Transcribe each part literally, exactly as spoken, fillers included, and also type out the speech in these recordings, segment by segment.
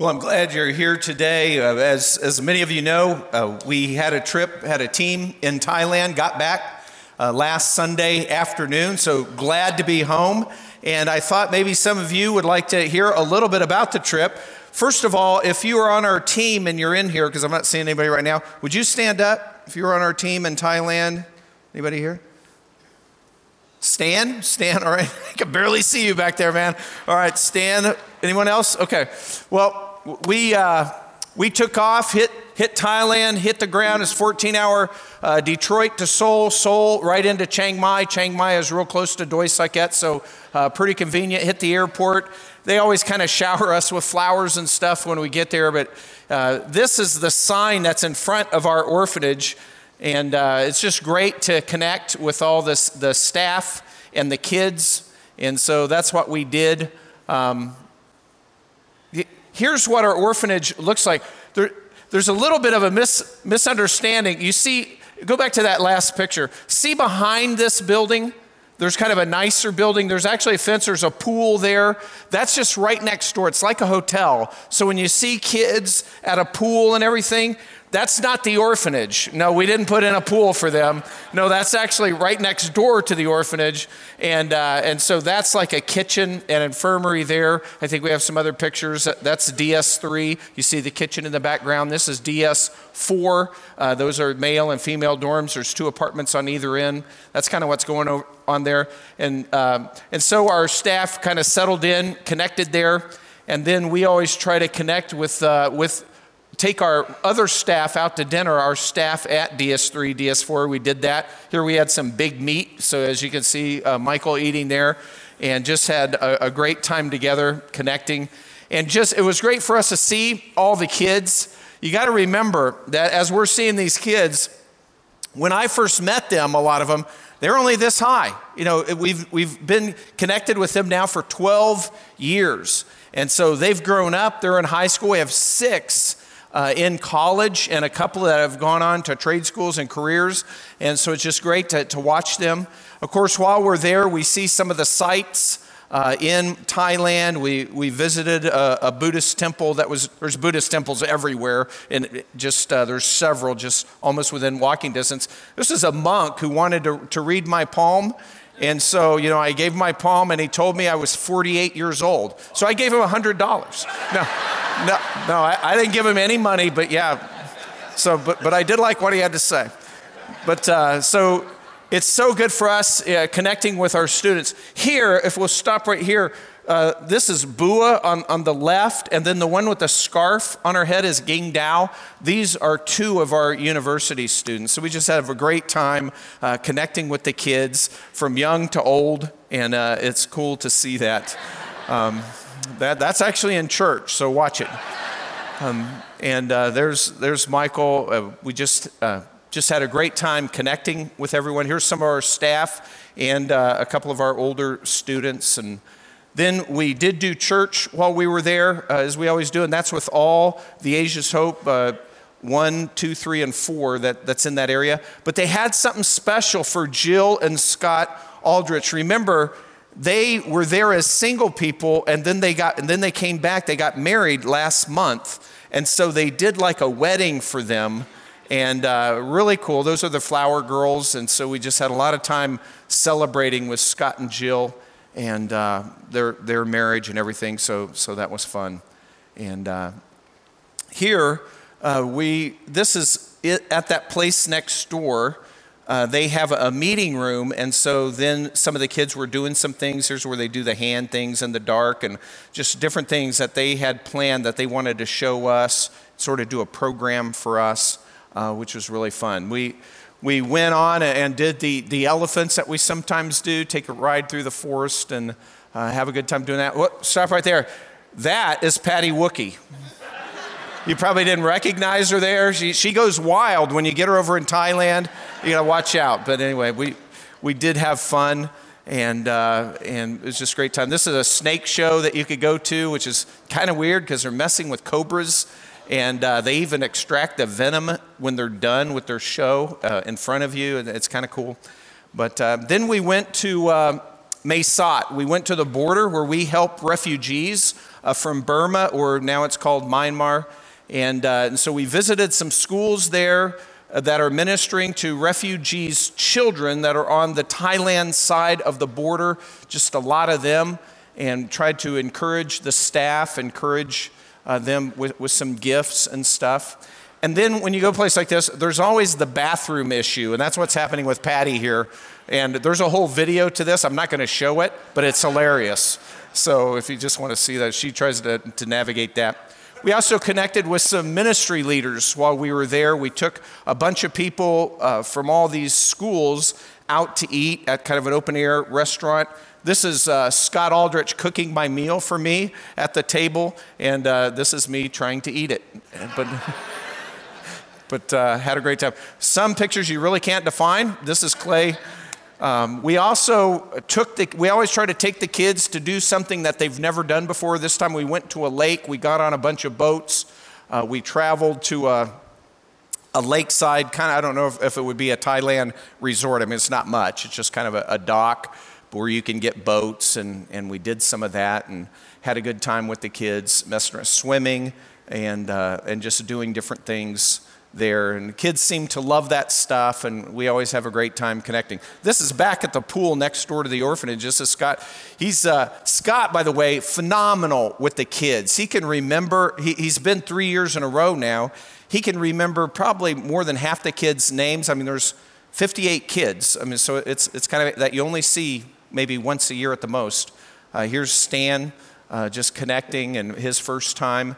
Well, I'm glad you're here today. Uh, as as many of you know, uh, we had a trip, had a team in Thailand, got back uh, last Sunday afternoon, so glad to be home. And I thought maybe some of you would like to hear a little bit about the trip. First of all, if you are on our team and you're in here, because I'm not seeing anybody right now, would you stand up if you were on our team in Thailand? Anybody here? Stan? Stan, all right. I can barely see you back there, man. All right, Stan. Anyone else? Okay. Well, We uh, we took off, hit hit Thailand, hit the ground. It's fourteen hour uh, Detroit to Seoul, Seoul right into Chiang Mai. Chiang Mai is real close to Doi Saket, so uh, pretty convenient. Hit the airport. They always kind of shower us with flowers and stuff when we get there, but uh, this is the sign that's in front of our orphanage, and uh, it's just great to connect with all this, the staff and the kids, and so that's what we did. Um, Here's what our orphanage looks like. There, there's a little bit of a mis, misunderstanding. You see, go back to that last picture. See behind this building? There's kind of a nicer building. There's actually a fence. There's a pool there. That's just right next door. It's like a hotel. So when you see kids at a pool and everything, that's not the orphanage. No, we didn't put in a pool for them. No, that's actually right next door to the orphanage. And uh, and so that's like a kitchen and infirmary there. I think we have some other pictures. That's D S three. You see the kitchen in the background. This is D S four. Uh, those are male and female dorms. There's two apartments on either end. That's kind of what's going on there. And, um, and so our staff kind of settled in, connected there. And then we always try to connect with uh, with take our other staff out to dinner, our staff at D S three, D S four, we did that. Here we had some big meat, so as you can see, uh, Michael eating there, and just had a, a great time together, connecting. And just, it was great for us to see all the kids. You gotta remember that as we're seeing these kids, when I first met them, a lot of them, they're only this high. You know, we've we've been connected with them now for twelve years. And so they've grown up, they're in high school, we have six Uh, in college, and a couple that have gone on to trade schools and careers, and so it's just great to, to watch them. Of course, while we're there, we see some of the sites uh, in Thailand. We we visited a, a Buddhist temple that was, there's Buddhist temples everywhere, and just uh, there's several just almost within walking distance. This is a monk who wanted to, to read my palm, and so, you know, I gave my palm, and he told me I was forty-eight years old, so I gave him one hundred dollars. No. No, no, I, I didn't give him any money, but yeah. So, but but I did like what he had to say. But uh, so it's so good for us uh, connecting with our students. Here, if we'll stop right here, uh, this is Bua on, on the left, and then the one with the scarf on her head is Ging Dao. These are two of our university students. So we just have a great time uh, connecting with the kids from young to old, and uh, it's cool to see that. Um, That that's actually in church, so watch it. Um, and uh, there's there's Michael. Uh, we just uh, just had a great time connecting with everyone. Here's some of our staff and uh, a couple of our older students. And then we did do church while we were there, uh, as we always do, and that's with all the Asia's Hope uh, one, two, three, and four that, that's in that area. But they had something special for Jill and Scott Aldrich. Remember, they were there as single people, and then they got, and then they came back. They got married last month, and so they did like a wedding for them, and uh, really cool. Those are the flower girls, and so we just had a lot of time celebrating with Scott and Jill and uh, their their marriage and everything. So so that was fun, and uh, here uh, we this is it, at that place next door. Uh, they have a meeting room, and so then some of the kids were doing some things. Here's where they do the hand things in the dark and just different things that they had planned that they wanted to show us, sort of do a program for us, uh, which was really fun. We we went on and did the, the elephants that we sometimes do, take a ride through the forest and uh, have a good time doing that. Whoa, stop right there. That is Patty Wookiee. You probably didn't recognize her there. She she goes wild when you get her over in Thailand. You gotta watch out. But anyway, we we did have fun, and uh, and it was just a great time. This is a snake show that you could go to, which is kind of weird because they're messing with cobras, and uh, they even extract the venom when they're done with their show uh, in front of you, and it's kind of cool. But uh, then we went to uh, Mae Sot. We went to the border where we help refugees uh, from Burma, or now it's called Myanmar. And, uh, and so we visited some schools there uh, that are ministering to refugees' children that are on the Thailand side of the border, just a lot of them, and tried to encourage the staff, encourage uh, them with, with some gifts and stuff. And then when you go to a place like this, there's always the bathroom issue, and that's what's happening with Patty here. And there's a whole video to this. I'm not going to show it, but it's hilarious. So if you just want to see that, she tries to, to navigate that. We also connected with some ministry leaders while we were there. We took a bunch of people uh, from all these schools out to eat at kind of an open-air restaurant. This is uh, Scott Aldrich cooking my meal for me at the table, and uh, this is me trying to eat it. But... but uh, had a great time. Some pictures you really can't define. This is Clay. Um, we also took the, we always try to take the kids to do something that they've never done before. This time we went to a lake. We got on a bunch of boats. Uh, we traveled to a, a lakeside, kind of, I don't know if, if it would be a Thailand resort. I mean, it's not much. It's just kind of a, a dock where you can get boats. And, and we did some of that and had a good time with the kids, messing around, swimming and uh, and just doing different things there, and kids seem to love that stuff, and we always have a great time connecting. This is back at the pool next door to the orphanage. This is Scott. He's uh, Scott, by the way, phenomenal with the kids. He can remember. He, he's been three years in a row now. He can remember probably more than half the kids' names. I mean, there's fifty-eight kids. I mean, so it's it's kind of that you only see maybe once a year at the most. Uh, here's Stan, uh, just connecting, and his first time.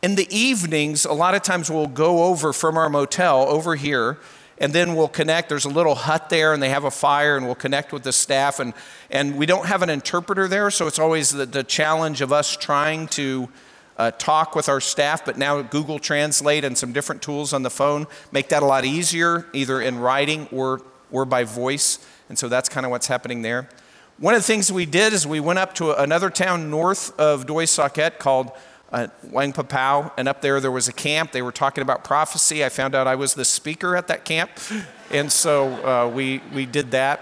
In the evenings, a lot of times we'll go over from our motel over here, and then we'll connect. There's a little hut there, and they have a fire, and we'll connect with the staff. And, and we don't have an interpreter there, so it's always the, the challenge of us trying to uh, talk with our staff. But now Google Translate and some different tools on the phone make that a lot easier, either in writing or, or by voice. And so that's kind of what's happening there. One of the things we did is we went up to another town north of Doi Saket called Uh, Wang Pa Pao, and up there there was a camp. They were talking about prophecy. I found out I was the speaker at that camp, and so uh, we we did that,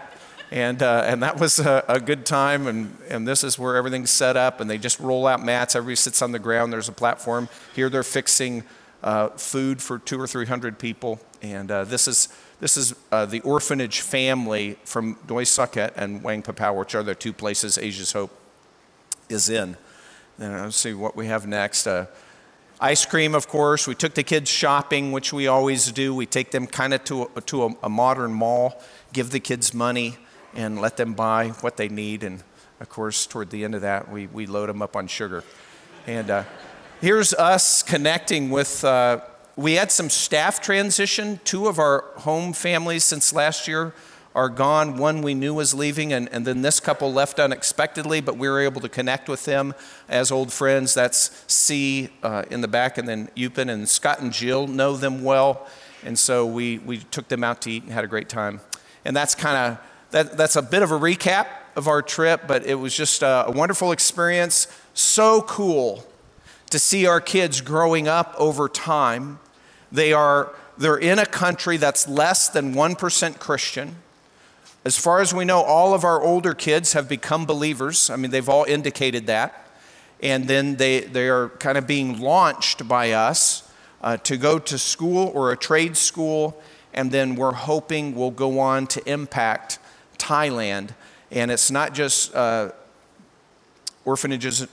and uh, and that was a, a good time. And, and this is where everything's set up, and they just roll out mats. Everybody sits on the ground. There's a platform here. They're fixing uh, food for two or three hundred people, and uh, this is this is uh, the orphanage family from Doi Saket and Wang Pa Pao, which are the two places Asia's Hope is in. And let's see what we have next. Uh, ice cream, of course. We took the kids shopping, which we always do. We take them kind of to, a, to a, a modern mall, give the kids money, and let them buy what they need. And, of course, toward the end of that, we, we load them up on sugar. And uh, here's us connecting with, uh, we had some staff transition. Two of our home families since last year are gone. One we knew was leaving, and, and then this couple left unexpectedly, but we were able to connect with them as old friends. That's C uh, in the back, and then Eupen, and Scott and Jill know them well, and so we, we took them out to eat and had a great time. And that's kind of, that, that's a bit of a recap of our trip, but it was just a, a wonderful experience. So cool to see our kids growing up over time. They are, they're in a country that's less than one percent Christian. As far as we know, all of our older kids have become believers. I mean, they've all indicated that. And then they, they are kind of being launched by us uh, to go to school or a trade school. And then we're hoping we'll go on to impact Thailand. And it's not just uh, orphanages,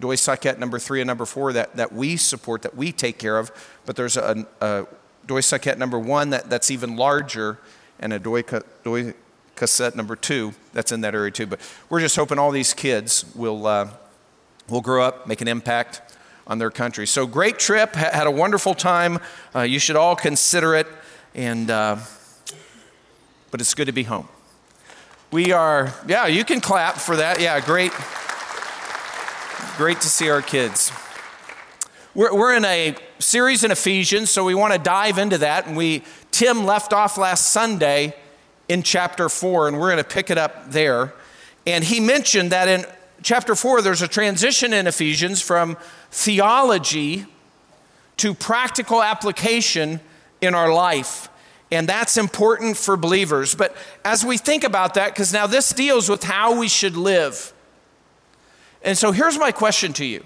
Doi Saket number three and number four that, that we support, that we take care of. But there's a, a Doi Saket number one that, that's even larger, and a Doi Doi Cassette number two, that's in that area too. But we're just hoping all these kids will uh, will grow up, make an impact on their country. So great trip, ha- had a wonderful time. Uh, you should all consider it, and uh, but it's good to be home. We are, yeah, you can clap for that. Yeah, great, great to see our kids. We're we're in a series in Ephesians, so we want to dive into that. And we Tim left off last Sunday in chapter four, and we're going to pick it up there. And he mentioned that in chapter four, there's a transition in Ephesians from theology to practical application in our life. And that's important for believers. But as we think about that, because now this deals with how we should live. And so here's my question to you.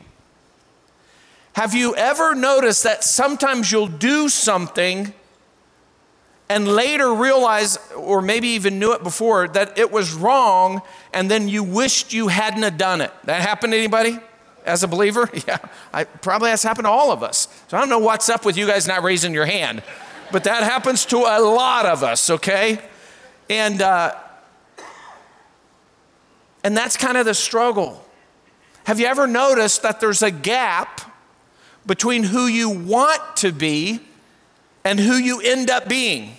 Have you ever noticed that sometimes you'll do something and later realize, or maybe even knew it before, that it was wrong, and then you wished you hadn't have done it? That happened to anybody as a believer? Yeah, I, probably has happened to all of us. So I don't know what's up with you guys not raising your hand, but that happens to a lot of us, okay? And uh, and that's kind of the struggle. Have you ever noticed that there's a gap between who you want to be and who you end up being?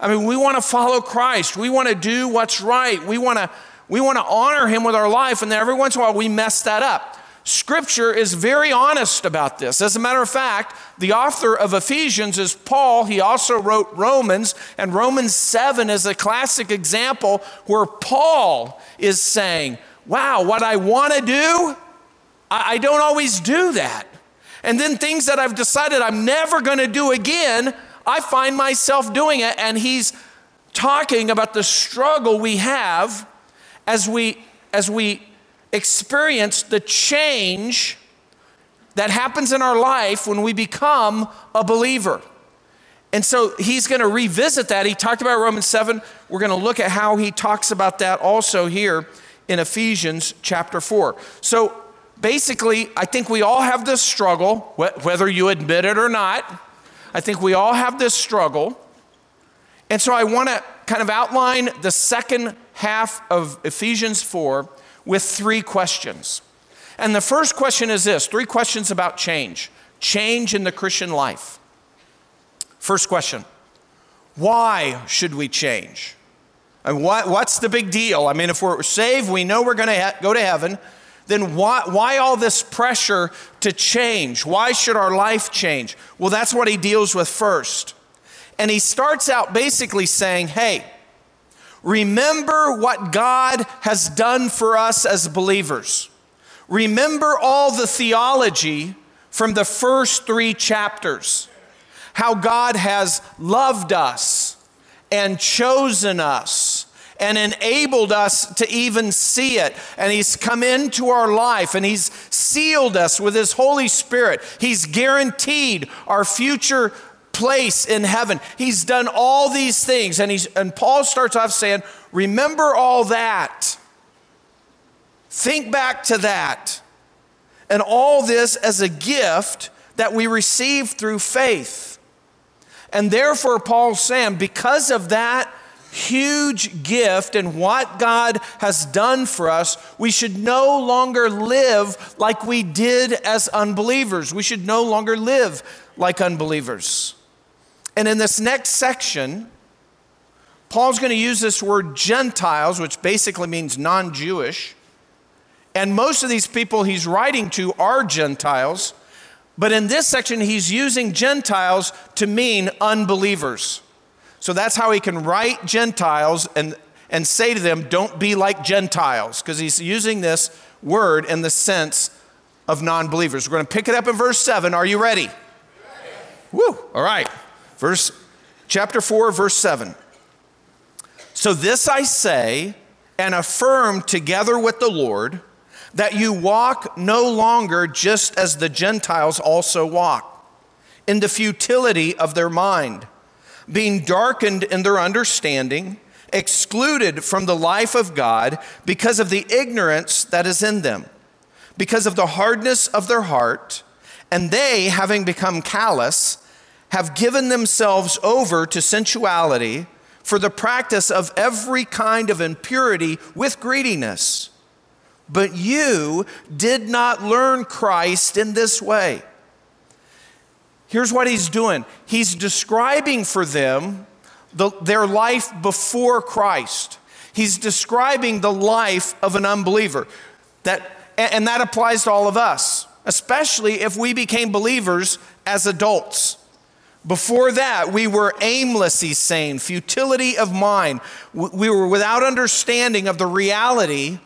I mean, we want to follow Christ. We want to do what's right. We want to we want to honor him with our life, and then every once in a while we mess that up. Scripture is very honest about this. As a matter of fact, the author of Ephesians is Paul. He also wrote Romans, and Romans seven is a classic example where Paul is saying, wow, what I want to do, I don't always do that. And then things that I've decided I'm never going to do again, I find myself doing it. And he's talking about the struggle we have as we as we experience the change that happens in our life when we become a believer. And so he's going to revisit that. He talked about Romans seven. We're going to look at how he talks about that also here in Ephesians chapter four. So basically, I think we all have this struggle, whether you admit it or not. I think we all have this struggle. And so I want to kind of outline the second half of Ephesians four with three questions. And the first question is this, three questions about change, change in the Christian life. First question, why should we change? And what, what's the big deal? I mean, if we're saved, we know we're going to ha- go to heaven. Then why, why all this pressure to change? Why should our life change? Well, that's what he deals with first. And he starts out basically saying, hey, remember what God has done for us as believers. Remember all the theology from the first three chapters, how God has loved us and chosen us and enabled us to even see it. And he's come into our life and he's sealed us with his Holy Spirit. He's guaranteed our future place in heaven. He's done all these things. And he's, and Paul starts off saying, remember all that. Think back to that. And all this as a gift that we receive through faith. And therefore, Paul's saying, because of that huge gift and what God has done for us, we should no longer live like we did as unbelievers. We should no longer live like unbelievers. And in this next section, Paul's going to use this word Gentiles, which basically means non-Jewish. And most of these people he's writing to are Gentiles. But in this section, he's using Gentiles to mean unbelievers. So that's how he can write Gentiles and, and say to them, don't be like Gentiles, because he's using this word in the sense of non-believers. We're going to pick it up in verse seven. Are you ready? Yes. Woo, all right. Verse, chapter four, verse seven. So this I say and affirm together with the Lord, that you walk no longer just as the Gentiles also walk, in the futility of their mind, being darkened in their understanding, excluded from the life of God because of the ignorance that is in them, because of the hardness of their heart, and they, having become callous, have given themselves over to sensuality for the practice of every kind of impurity with greediness. But you did not learn Christ in this way. Here's what he's doing. He's describing for them the, their life before Christ. He's describing the life of an unbeliever. That, and that applies to all of us, especially if we became believers as adults. Before that, we were aimless, he's saying, futility of mind. We were without understanding of the reality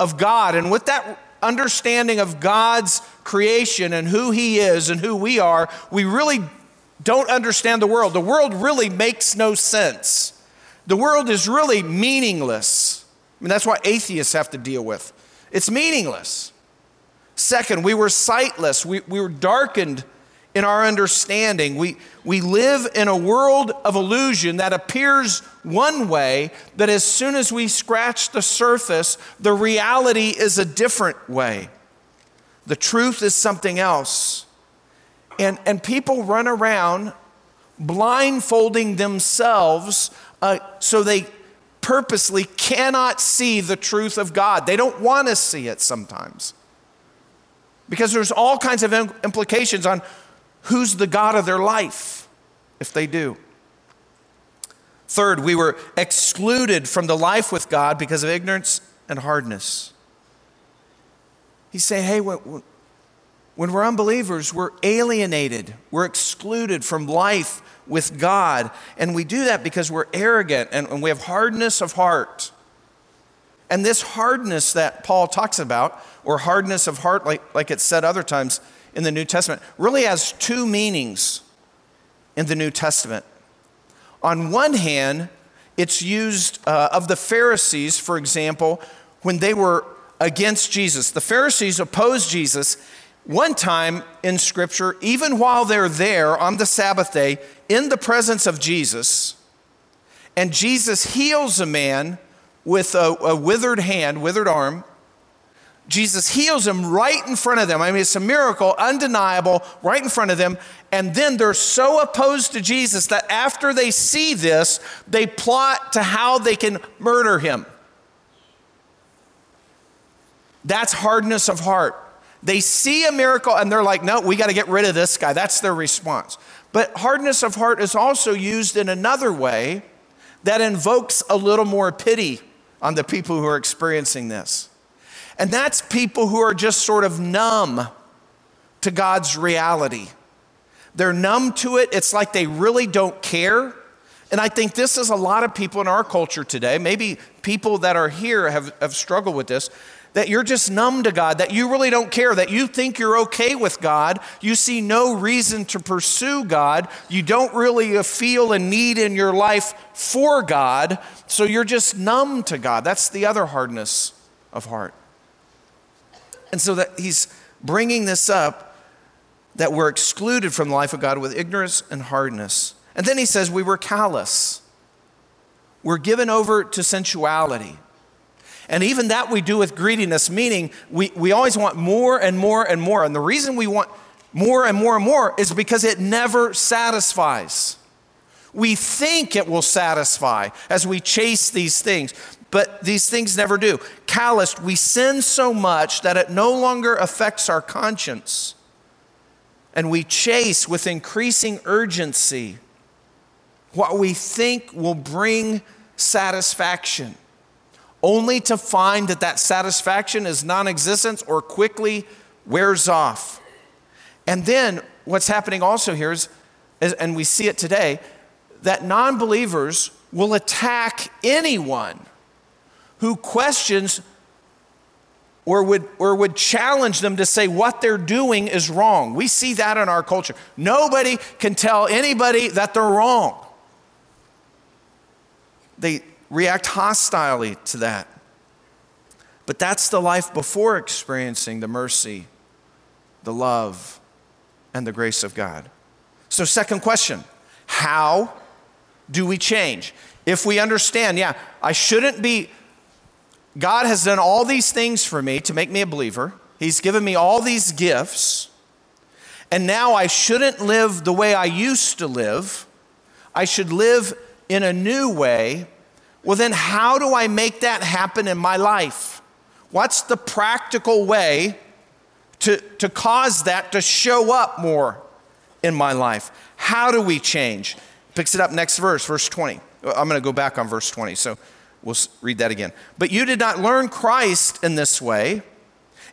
of God. And with that understanding of God's creation and who he is and who we are, we really don't understand the world. The world really makes no sense. The world is really meaningless. I mean, that's what atheists have to deal with. It's meaningless. Second, we were sightless. We, we were darkened in our understanding. We, we live in a world of illusion that appears one way, but as soon as we scratch the surface, the reality is a different way. The truth is something else. And, and people run around blindfolding themselves uh, so they purposely cannot see the truth of God. They don't want to see it sometimes, because there's all kinds of implications on who's the God of their life if they do. Third, we were excluded from the life with God because of ignorance and hardness. He's saying, hey, when, when we're unbelievers, we're alienated. We're excluded from life with God. And we do that because we're arrogant and, and we have hardness of heart. And this hardness that Paul talks about, or hardness of heart, like, like it's said other times in the New Testament, really has two meanings in the New Testament. On one hand, it's used uh, of the Pharisees, for example, when they were against Jesus. The Pharisees opposed Jesus. One time in Scripture, even while they're there on the Sabbath day, in the presence of Jesus, and Jesus heals a man with a, a withered hand, withered arm. Jesus heals him right in front of them. I mean, it's a miracle, undeniable, right in front of them. And then they're so opposed to Jesus that after they see this, they plot to how they can murder him. That's hardness of heart. They see a miracle and they're like, no, we got to get rid of this guy. That's their response. But hardness of heart is also used in another way that invokes a little more pity on the people who are experiencing this. And that's people who are just sort of numb to God's reality. They're numb to it. It's like they really don't care. And I think this is a lot of people in our culture today. Maybe people that are here have, have struggled with this, that you're just numb to God, that you really don't care, that you think you're okay with God. You see no reason to pursue God. You don't really feel a need in your life for God. So you're just numb to God. That's the other hardness of heart. And so that he's bringing this up, that we're excluded from the life of God with ignorance and hardness. And then he says we were callous. We're given over to sensuality. And even that we do with greediness, meaning we, we always want more and more and more. And the reason we want more and more and more is because it never satisfies. We think it will satisfy as we chase these things, but these things never do. Calloused, we sin so much that it no longer affects our conscience, and we chase with increasing urgency what we think will bring satisfaction, only to find that that satisfaction is non-existent or quickly wears off. And then what's happening also here is, and we see it today, that non-believers will attack anyone who questions or would or would challenge them to say what they're doing is wrong. We see that in our culture. Nobody can tell anybody that they're wrong. They react hostilely to that. But that's the life before experiencing the mercy, the love, and the grace of God. So, second question, how do we change? If we understand, yeah, I shouldn't be God has done all these things for me to make me a believer. He's given me all these gifts. And now I shouldn't live the way I used to live. I should live in a new way. Well, then how do I make that happen in my life? What's the practical way to, to cause that to show up more in my life? How do we change? Picks it up next verse, verse twenty. I'm going to go back on verse twenty. So, we'll read that again. But you did not learn Christ in this way,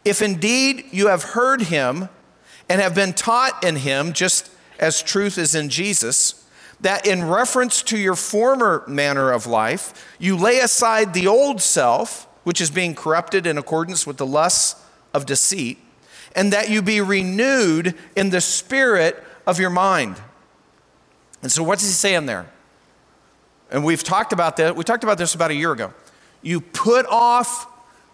if indeed you have heard him and have been taught in him, just as truth is in Jesus, that in reference to your former manner of life, you lay aside the old self, which is being corrupted in accordance with the lusts of deceit, and that you be renewed in the spirit of your mind, And so what does he say in there? And we've talked about that. We talked about this about a year ago. You put off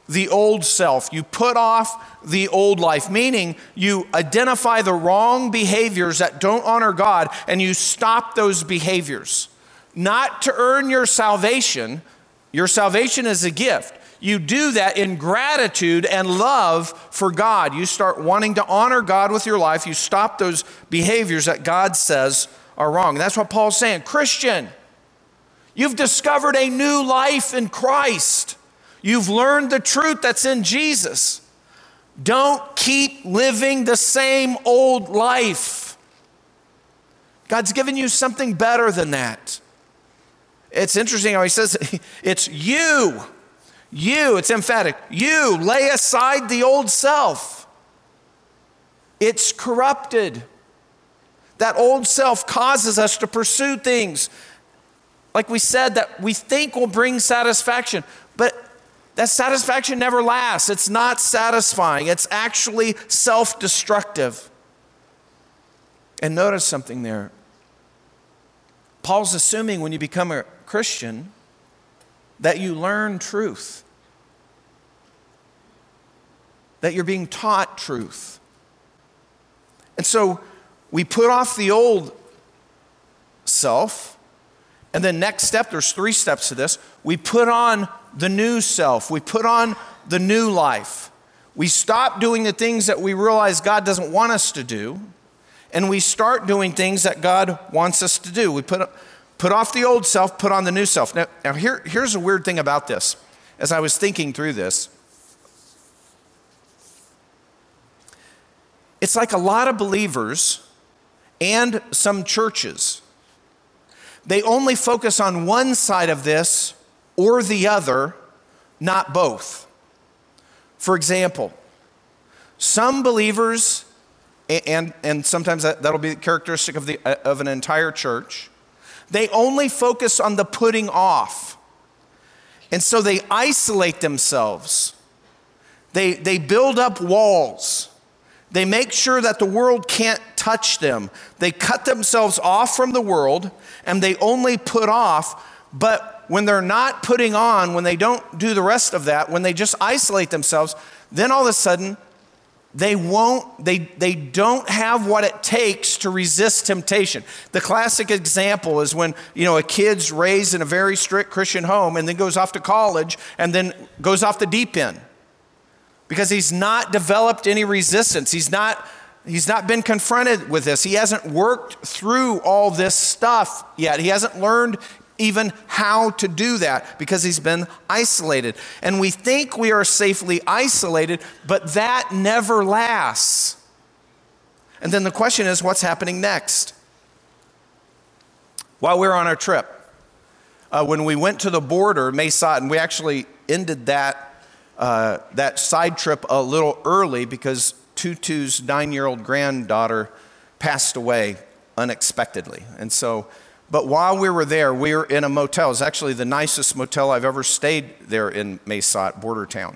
the old self. You put off the old life, meaning you identify the wrong behaviors that don't honor God and you stop those behaviors. Not to earn your salvation. Your salvation is a gift. You do that in gratitude and love for God. You start wanting to honor God with your life. You stop those behaviors that God says are wrong. And that's what Paul's saying. Christian, you've discovered a new life in Christ. You've learned the truth that's in Jesus. Don't keep living the same old life. God's given you something better than that. It's interesting how he says, it's you. You, it's emphatic. You lay aside the old self. It's corrupted. That old self causes us to pursue things, like we said, that we think will bring satisfaction, but that satisfaction never lasts. It's not satisfying. It's actually self-destructive. And notice something there. Paul's assuming when you become a Christian that you learn truth, that you're being taught truth. And so we put off the old self, and then next step, there's three steps to this, we put on the new self, we put on the new life. We stop doing the things that we realize God doesn't want us to do, and we start doing things that God wants us to do. We put Put off the old self, put on the new self. Now, now here, here's a weird thing about this. As I was thinking through this, it's like a lot of believers and some churches, they only focus on one side of this or the other, not both. For example, some believers, and, and sometimes that, that'll be characteristic of, the, of an entire church, they only focus on the putting off. And so they isolate themselves. They, they build up walls. They make sure that the world can't touch them. They cut themselves off from the world, and they only put off. But when they're not putting on, when they don't do the rest of that, when they just isolate themselves, then all of a sudden, They won't, they, they don't have what it takes to resist temptation. The classic example is when, you know, a kid's raised in a very strict Christian home and then goes off to college and then goes off the deep end because he's not developed any resistance. He's not, he's not been confronted with this. He hasn't worked through all this stuff yet. He hasn't learned even how to do that because he's been isolated. And we think we are safely isolated, but that never lasts. And then the question is, what's happening next? While we were on our trip, uh, when we went to the border, Mae Sot, and we actually ended that uh, that side trip a little early because Tutu's nine-year-old granddaughter passed away unexpectedly. And so But while we were there, we were in a motel. It was actually the nicest motel I've ever stayed there in Mae Sot, border town.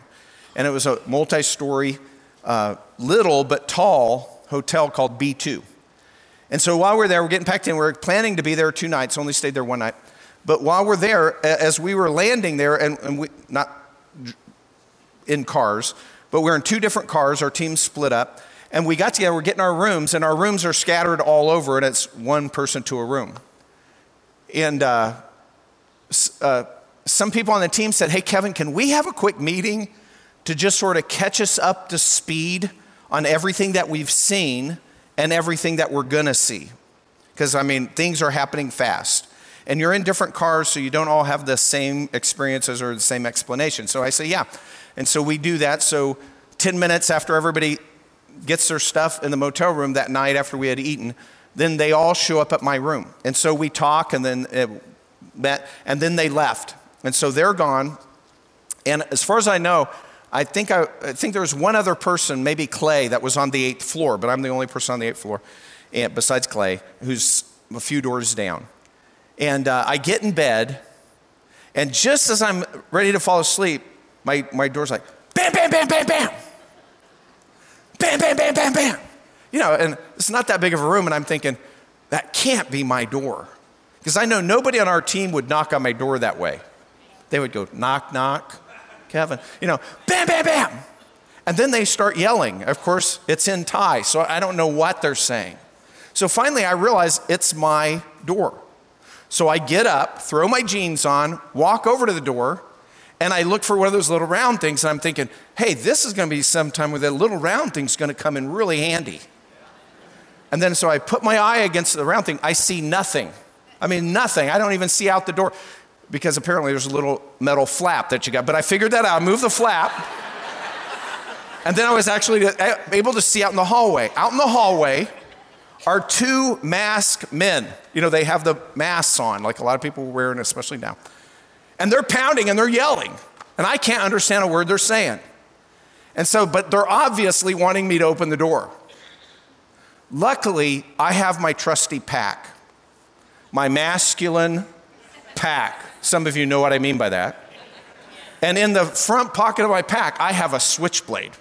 And it was a multi-story, uh, little but tall hotel called B two. And so while we were there, we're getting packed in. We were planning to be there two nights, only stayed there one night. But while we're there, as we were landing there, and, and we not in cars, but we were in two different cars. Our team split up. And we got together. We're getting our rooms, and our rooms are scattered all over, and it's one person to a room. And uh, uh, some people on the team said, hey, Kevin, can we have a quick meeting to just sort of catch us up to speed on everything that we've seen and everything that we're going to see? Because, I mean, things are happening fast. And you're in different cars, so you don't all have the same experiences or the same explanation. So I say, yeah. And so we do that. So ten minutes after everybody gets their stuff in the motel room that night after we had eaten, then they all show up at my room. And so we talk, and then uh, met, and then they left. And so they're gone. And as far as I know, I think I, I think there was one other person, maybe Clay, that was on the eighth floor, but I'm the only person on the eighth floor, and besides Clay, who's a few doors down. And uh, I get in bed, and just as I'm ready to fall asleep, my, my door's like, bam, bam, bam, bam, bam. Bam, bam, bam, bam, bam. You know, and it's not that big of a room, and I'm thinking, that can't be my door. Because I know nobody on our team would knock on my door that way. They would go, knock, knock, Kevin, you know, bam, bam, bam. And then they start yelling. Of course, it's in Thai, so I don't know what they're saying. So finally, I realize it's my door. So I get up, throw my jeans on, walk over to the door, and I look for one of those little round things, and I'm thinking, hey, this is going to be sometime where that little round thing's going to come in really handy. And then so I put my eye against the round thing. I see nothing. I mean, nothing. I don't even see out the door because apparently there's a little metal flap that you got. But I figured that out. I moved the flap. And then I was actually able to see out in the hallway. Out in the hallway are two masked men. You know, they have the masks on, like a lot of people are wearing, especially now. And they're pounding and they're yelling. And I can't understand a word they're saying. And so, but they're obviously wanting me to open the door. Luckily, I have my trusty pack, my masculine pack. Some of you know what I mean by that. And in the front pocket of my pack, I have a switchblade,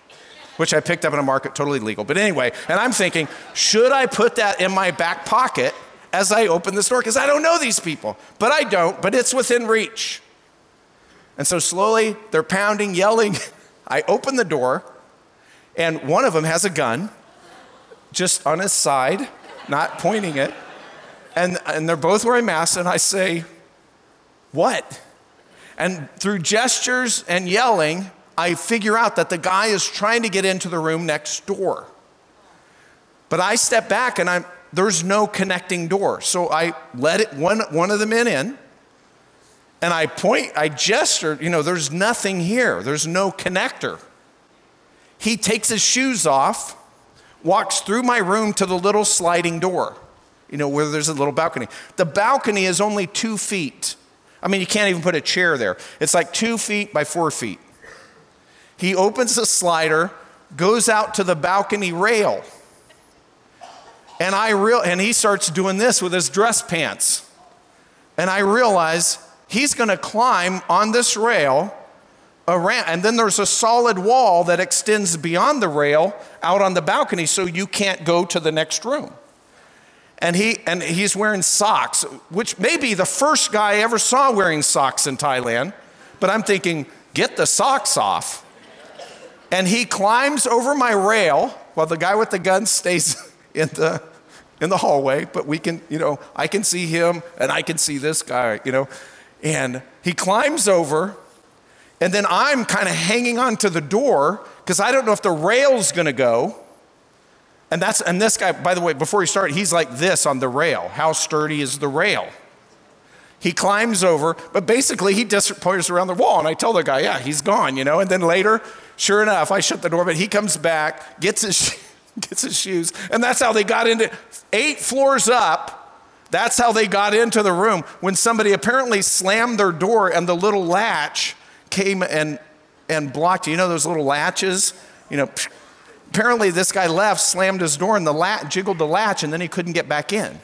which I picked up in a market, totally legal. But anyway, and I'm thinking, should I put that in my back pocket as I open this door? Because I don't know these people, but I don't, but it's within reach. And so slowly, they're pounding, yelling. I open the door, and one of them has a gun, just on his side, not pointing it. And and they're both wearing masks, and I say, what? And through gestures and yelling, I figure out that the guy is trying to get into the room next door. But I step back, and I'm there's no connecting door. So I let it one one of the men in, and I point, I gesture, you know, there's nothing here. There's no connector. He takes his shoes off, walks through my room to the little sliding door, you know, where there's a little balcony. The balcony is only two feet. I mean, you can't even put a chair there. It's like two feet by four feet. He opens the slider, goes out to the balcony rail, and I real and he starts doing this with his dress pants. And I realize he's gonna climb on this rail around, and then there's a solid wall that extends beyond the rail out on the balcony, so you can't go to the next room. And he and he's wearing socks, which may be the first guy I ever saw wearing socks in Thailand, but I'm thinking, get the socks off. And he climbs over my rail while the guy with the gun stays in the in the hallway, but we can, you know, I can see him and I can see this guy, you know. And he climbs over, and then I'm kind of hanging on to the door because I don't know if the rail's gonna go. And that's and this guy, by the way, before he started, he's like this on the rail. How sturdy is the rail? He climbs over, but basically he disappears around the wall. And I tell the guy, yeah, he's gone, you know. And then later, sure enough, I shut the door, but he comes back, gets his gets his shoes, and that's how they got into eight floors up. That's how they got into the room when somebody apparently slammed their door and the little latch came and and blocked. You know those little latches, you know. Apparently this guy left, slammed his door, and the latch, jiggled the latch, and then he couldn't get back in.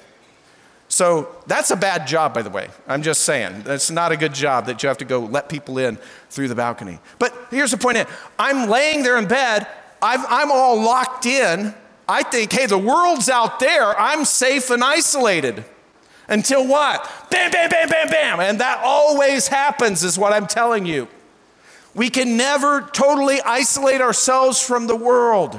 So that's a bad job, by the way. I'm just saying. That's not a good job that you have to go let people in through the balcony. But here's the point. I'm laying there in bed. I've, I'm all locked in. I think, hey, the world's out there. I'm safe and isolated. Until what? Bam, bam, bam, bam, bam. And that always happens is what I'm telling you. We can never totally isolate ourselves from the world.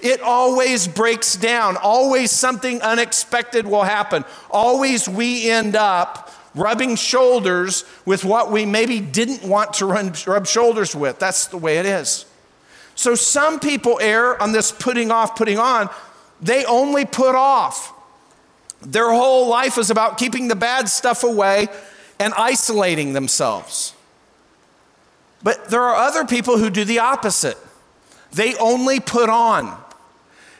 It always breaks down. Always something unexpected will happen. Always we end up rubbing shoulders with what we maybe didn't want to run, rub shoulders with. That's the way it is. So some people err on this putting off, putting on. They only put off. Their whole life is about keeping the bad stuff away and isolating themselves. But there are other people who do the opposite. They only put on.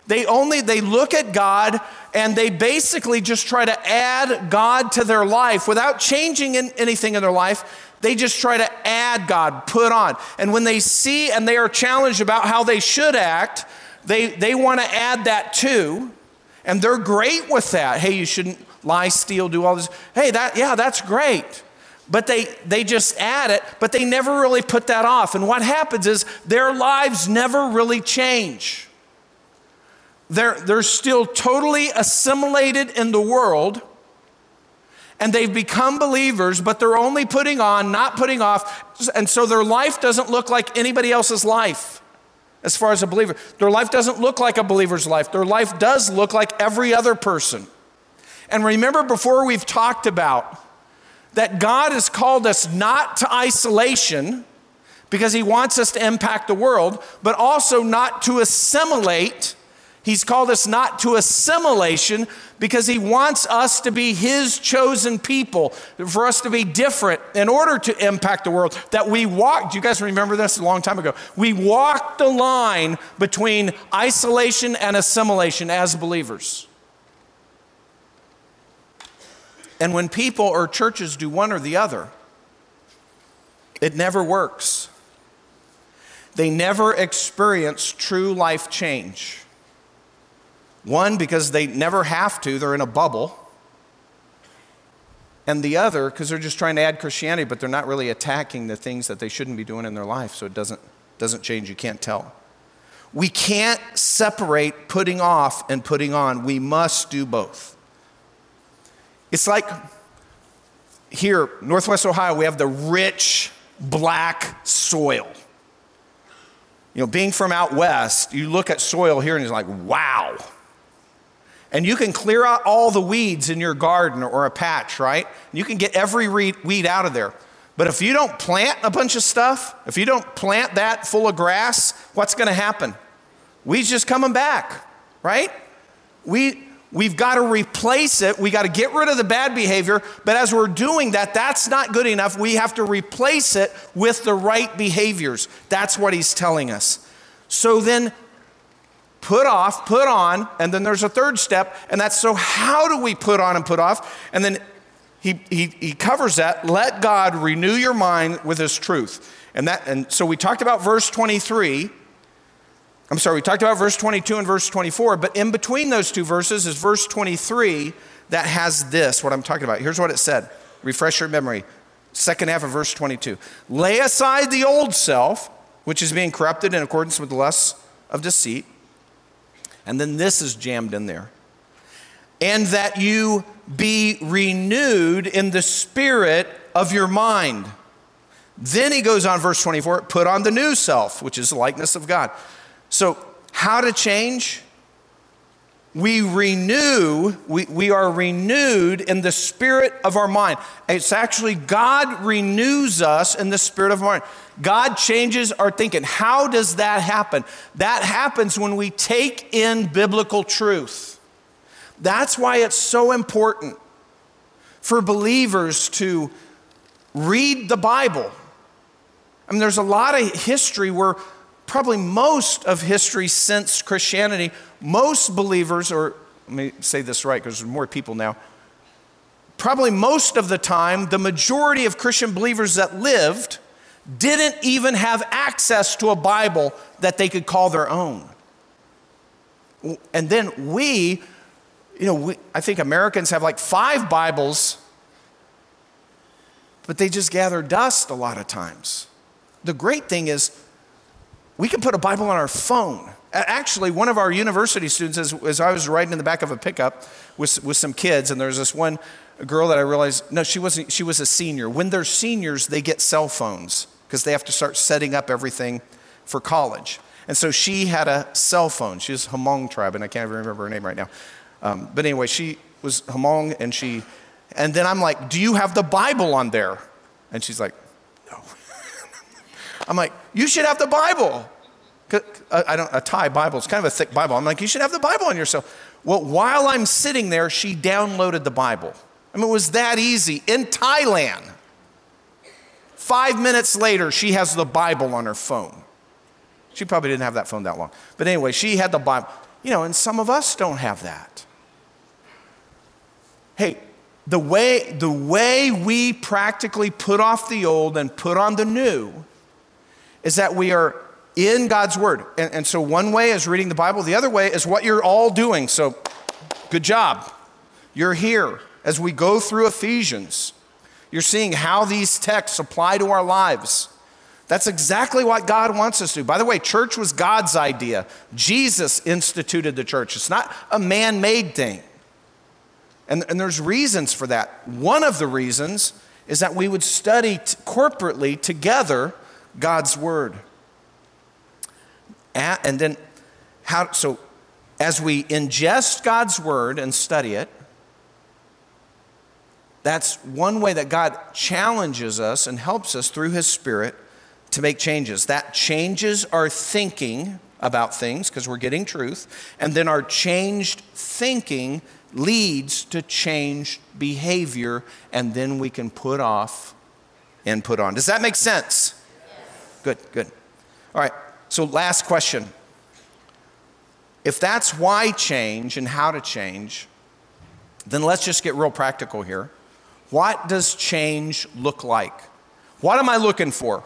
They only, they look at God and they basically just try to add God to their life without changing in anything in their life. They just try to add God, put on. And when they see and they are challenged about how they should act, they, they want to add that too. And they're great with that. Hey, you shouldn't lie, steal, do all this. Hey, that yeah, that's great. But they, they just add it, but they never really put that off. And what happens is their lives never really change. They're, they're still totally assimilated in the world, and they've become believers, but they're only putting on, not putting off, and so their life doesn't look like anybody else's life as far as a believer. Their life doesn't look like a believer's life. Their life does look like every other person. And remember before we've talked about that God has called us not to isolation because he wants us to impact the world, but also not to assimilate. He's called us not to assimilation because he wants us to be his chosen people, for us to be different in order to impact the world. That we walked, you guys remember this a long time ago, we walked the line between isolation and assimilation as believers. And when people or churches do one or the other, it never works. They never experience true life change. One, because they never have to, they're in a bubble. And the other, because they're just trying to add Christianity, but they're not really attacking the things that they shouldn't be doing in their life, so it doesn't, doesn't change, you can't tell. We can't separate putting off and putting on. We must do both. It's like here, Northwest Ohio, we have the rich black soil. You know, being from out west, you look at soil here and it's like, wow. And you can clear out all the weeds in your garden or a patch, right? You can get every weed out of there. But if you don't plant a bunch of stuff, if you don't plant that full of grass, what's going to happen? Weeds just coming back, right? We... We've got to replace it. We got to get rid of the bad behavior. But as we're doing that, that's not good enough. We have to replace it with the right behaviors. That's what he's telling us. So then put off, put on, and then there's a third step. And that's, so how do we put on and put off? And then he he, he covers that. Let God renew your mind with his truth. And that, and so we talked about verse twenty-three. I'm sorry, we talked about verse twenty-two and verse twenty-four, but in between those two verses is verse twenty-three that has this, what I'm talking about. Here's what it said. Refresh your memory. Second half of verse twenty-two. Lay aside the old self, which is being corrupted in accordance with the lusts of deceit. And then this is jammed in there. And that you be renewed in the spirit of your mind. Then he goes on, verse twenty-four, put on the new self, which is the likeness of God. So how to change? We renew, we, we are renewed in the spirit of our mind. It's actually God renews us in the spirit of our mind. God changes our thinking. How does that happen? That happens when we take in biblical truth. That's why it's so important for believers to read the Bible. I mean, there's a lot of history where probably most of history since Christianity, most believers, or let me say this right because there's more people now, probably most of the time, the majority of Christian believers that lived didn't even have access to a Bible that they could call their own. And then we, you know, we, I think Americans have like five Bibles, but they just gather dust a lot of times. The great thing is, we can put a Bible on our phone. Actually, one of our university students, as, as I was riding in the back of a pickup with, with some kids, and there was this one girl that I realized, no, she wasn't, she was a senior. When they're seniors, they get cell phones because they have to start setting up everything for college. And so she had a cell phone. She was Hmong tribe, and I can't even remember her name right now. Um, but anyway, she was Hmong, and she, and then I'm like, do you have the Bible on there? And she's like, no. I'm like, you should have the Bible. I don't, a Thai Bible, it's kind of a thick Bible. I'm like, you should have the Bible on yourself. Well, while I'm sitting there, she downloaded the Bible. I mean, it was that easy. In Thailand, five minutes later, she has the Bible on her phone. She probably didn't have that phone that long. But anyway, she had the Bible. You know, and some of us don't have that. Hey, the way, the way we practically put off the old and put on the new is that we are in God's word. And, and so one way is reading the Bible. The other way is what you're all doing. So good job. You're here. As we go through Ephesians, you're seeing how these texts apply to our lives. That's exactly what God wants us to do. By the way, church was God's idea. Jesus instituted the church. It's not a man-made thing. And, and there's reasons for that. One of the reasons is that we would study t- corporately together God's word. At, and then, how? so as we ingest God's word and study it, that's one way that God challenges us and helps us through his Spirit to make changes. That changes our thinking about things because we're getting truth. And then our changed thinking leads to changed behavior. And then we can put off and put on. Does that make sense? Yes. Good, good. All right, so last question. If that's why change and how to change, then let's just get real practical here. What does change look like? What am I looking for?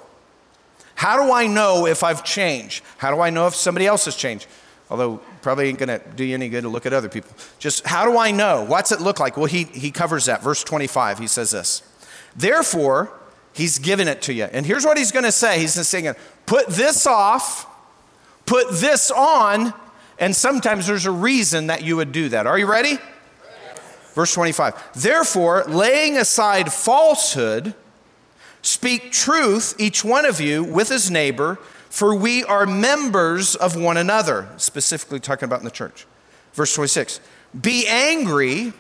How do I know if I've changed? How do I know if somebody else has changed? Although probably ain't gonna do you any good to look at other people. Just how do I know? What's it look like? Well, he, he covers that. Verse twenty-five, he says this. Therefore, he's given it to you. And here's what he's gonna say. He's saying, put this off, put this on, and sometimes there's a reason that you would do that. Are you ready? Verse twenty-five, therefore, laying aside falsehood, speak truth, each one of you, with his neighbor, for we are members of one another, specifically talking about in the church. Verse twenty-six, be angry,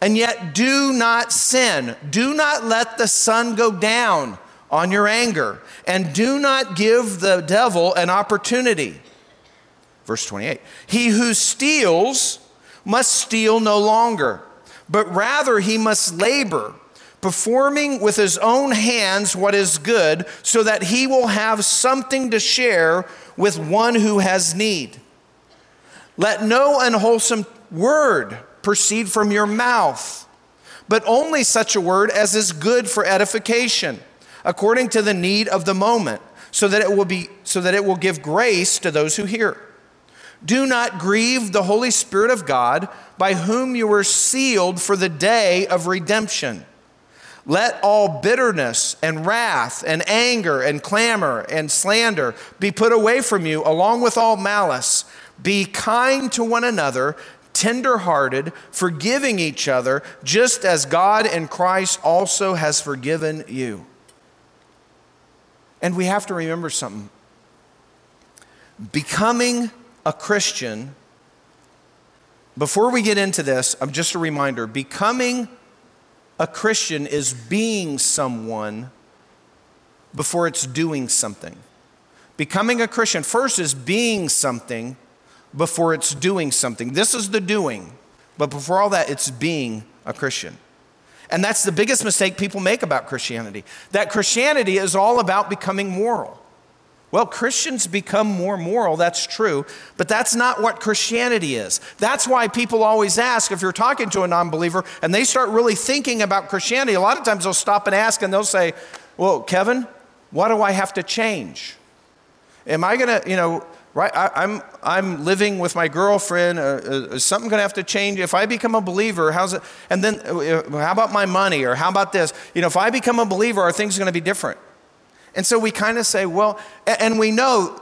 and yet do not sin. Do not let the sun go down on your anger, and do not give the devil an opportunity. Verse twenty-eight, he who steals must steal no longer, but rather he must labor, performing with his own hands what is good, so that he will have something to share with one who has need. Let no unwholesome word proceed from your mouth, but only such a word as is good for edification, according to the need of the moment, so that it will be, so that it will give grace to those who hear. Do not grieve the Holy Spirit of God, by whom you were sealed for the day of redemption. Let all bitterness and wrath and anger and clamor and slander be put away from you, along with all malice. Be kind to one another, tender-hearted, forgiving each other, just as God in Christ also has forgiven you. And we have to remember something. Becoming a Christian, before we get into this, I'm just a reminder, becoming a Christian is being someone before it's doing something. Becoming a Christian first is being something before it's doing something. This is the doing, but before all that, it's being a Christian. And that's the biggest mistake people make about Christianity, that Christianity is all about becoming moral. Well, Christians become more moral, that's true, but that's not what Christianity is. That's why people always ask, if you're talking to a non-believer and they start really thinking about Christianity, a lot of times they'll stop and ask and they'll say, well, Kevin, what do I have to change? Am I gonna, you know, right? I, I'm I'm living with my girlfriend, uh, uh, is something gonna have to change? If I become a believer, how's it, and then uh, how about my money, or how about this? You know, if I become a believer, are things gonna be different? And so we kind of say, well, and we know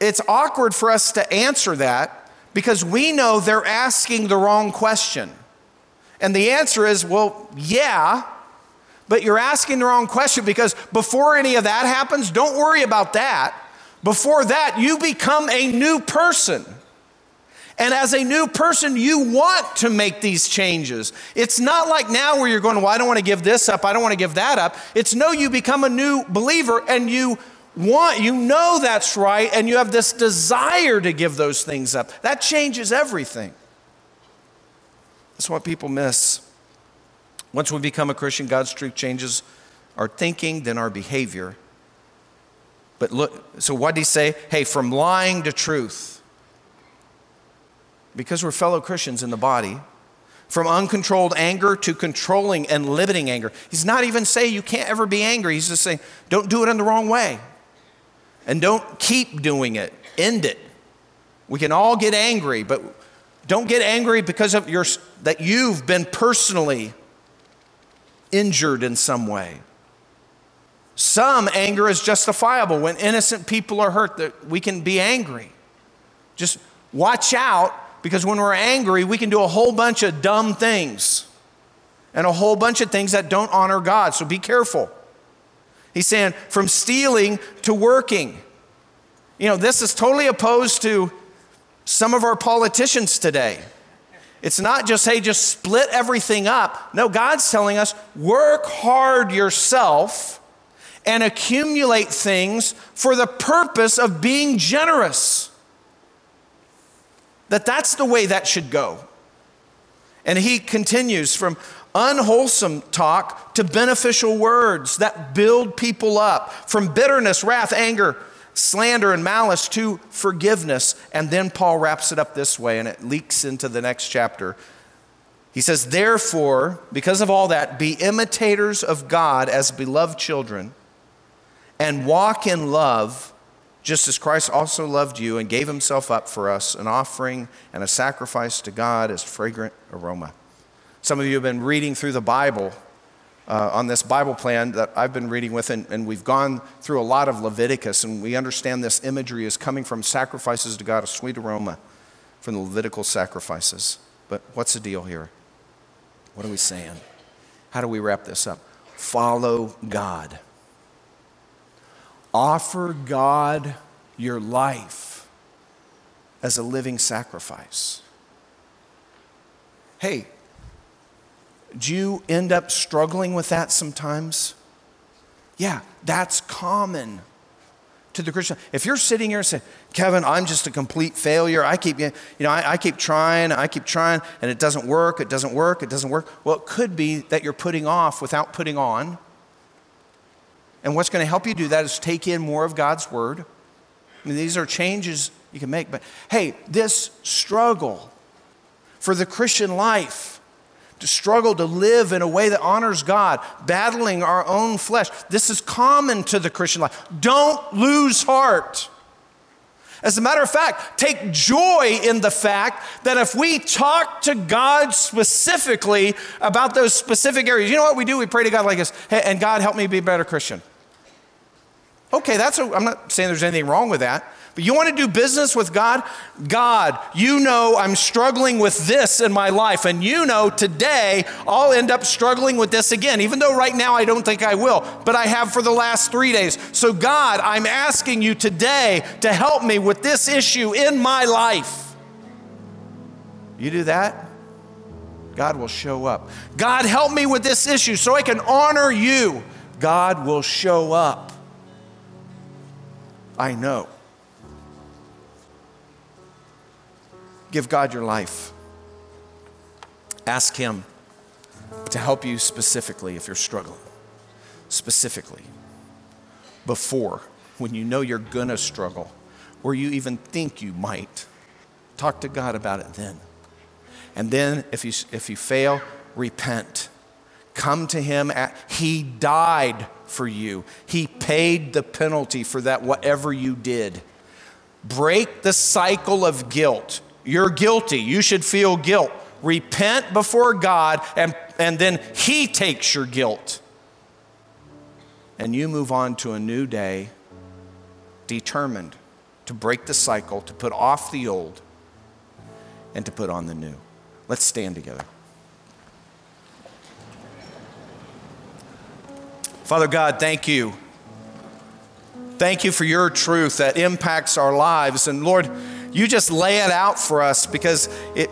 it's awkward for us to answer that because we know they're asking the wrong question. And the answer is, well, yeah, but you're asking the wrong question because before any of that happens, don't worry about that. Before that, you become a new person. And as a new person, you want to make these changes. It's not like now where you're going, well, I don't want to give this up, I don't want to give that up. It's no, you become a new believer and you want, you know that's right, and you have this desire to give those things up. That changes everything. That's what people miss. Once we become a Christian, God's truth changes our thinking, then our behavior. But look, so what did he say? Hey, from lying to truth. Because we're fellow Christians in the body, from uncontrolled anger to controlling and limiting anger. He's not even saying you can't ever be angry. He's just saying, don't do it in the wrong way. And don't keep doing it. End it. We can all get angry, but don't get angry because of your that you've been personally injured in some way. Some anger is justifiable. When innocent people are hurt, that we can be angry. Just watch out, because when we're angry, we can do a whole bunch of dumb things and a whole bunch of things that don't honor God. So be careful. He's saying from stealing to working. You know, this is totally opposed to some of our politicians today. It's not just, hey, just split everything up. No, God's telling us work hard yourself and accumulate things for the purpose of being generous. That that's the way that should go. And he continues from unwholesome talk to beneficial words that build people up, from bitterness, wrath, anger, slander, and malice to forgiveness. And then Paul wraps it up this way, and it leaks into the next chapter. He says, therefore, because of all that, be imitators of God as beloved children, and walk in love, just as Christ also loved you and gave himself up for us, an offering and a sacrifice to God as fragrant aroma. Some of you have been reading through the Bible uh, on this Bible plan that I've been reading with, and, and we've gone through a lot of Leviticus, and we understand this imagery is coming from sacrifices to God, a sweet aroma from the Levitical sacrifices. But what's the deal here? What are we saying? How do we wrap this up? Follow God. Offer God your life as a living sacrifice. Hey, do you end up struggling with that sometimes? Yeah, that's common to the Christian. If you're sitting here and saying, Kevin, I'm just a complete failure. I keep, you know, I, I keep trying, I keep trying, and it doesn't work, it doesn't work, it doesn't work. Well, it could be that you're putting off without putting on. And what's going to help you do that is take in more of God's word. I mean, these are changes you can make. But hey, this struggle for the Christian life, to struggle to live in a way that honors God, battling our own flesh, this is common to the Christian life. Don't lose heart. As a matter of fact, take joy in the fact that if we talk to God specifically about those specific areas, you know what we do? We pray to God like this, hey, and God, help me be a better Christian. Okay, that's a, I'm not saying there's anything wrong with that, but you want to do business with God? God, you know I'm struggling with this in my life, and you know today I'll end up struggling with this again, even though right now I don't think I will, but I have for the last three days. So God, I'm asking you today to help me with this issue in my life. You do that, God will show up. God, help me with this issue so I can honor you. God will show up. I know. Give God your life. Ask him to help you specifically if you're struggling. Specifically. Before, when you know you're going to struggle, or you even think you might, talk to God about it then. And then if you if you fail, repent. Come to him. At, he died for you. He paid the penalty for that, whatever you did. Break the cycle of guilt. You're guilty. You should feel guilt. Repent before God, and, and then he takes your guilt. And you move on to a new day, determined to break the cycle, to put off the old, and to put on the new. Let's stand together. Father God, thank you. Thank you for your truth that impacts our lives. And Lord, you just lay it out for us, because it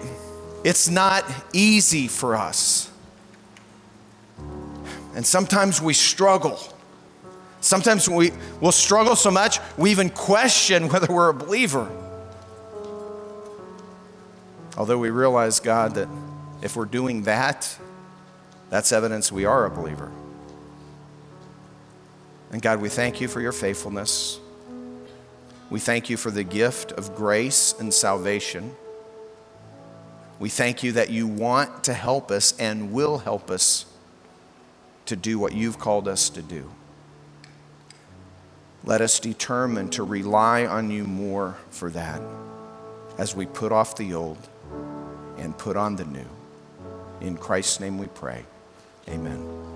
it's not easy for us. And sometimes we struggle. Sometimes we will struggle so much we even question whether we're a believer. Although we realize, God, that if we're doing that, that's evidence we are a believer. And God, we thank you for your faithfulness. We thank you for the gift of grace and salvation. We thank you that you want to help us and will help us to do what you've called us to do. Let us determine to rely on you more for that as we put off the old and put on the new. In Christ's name we pray. Amen.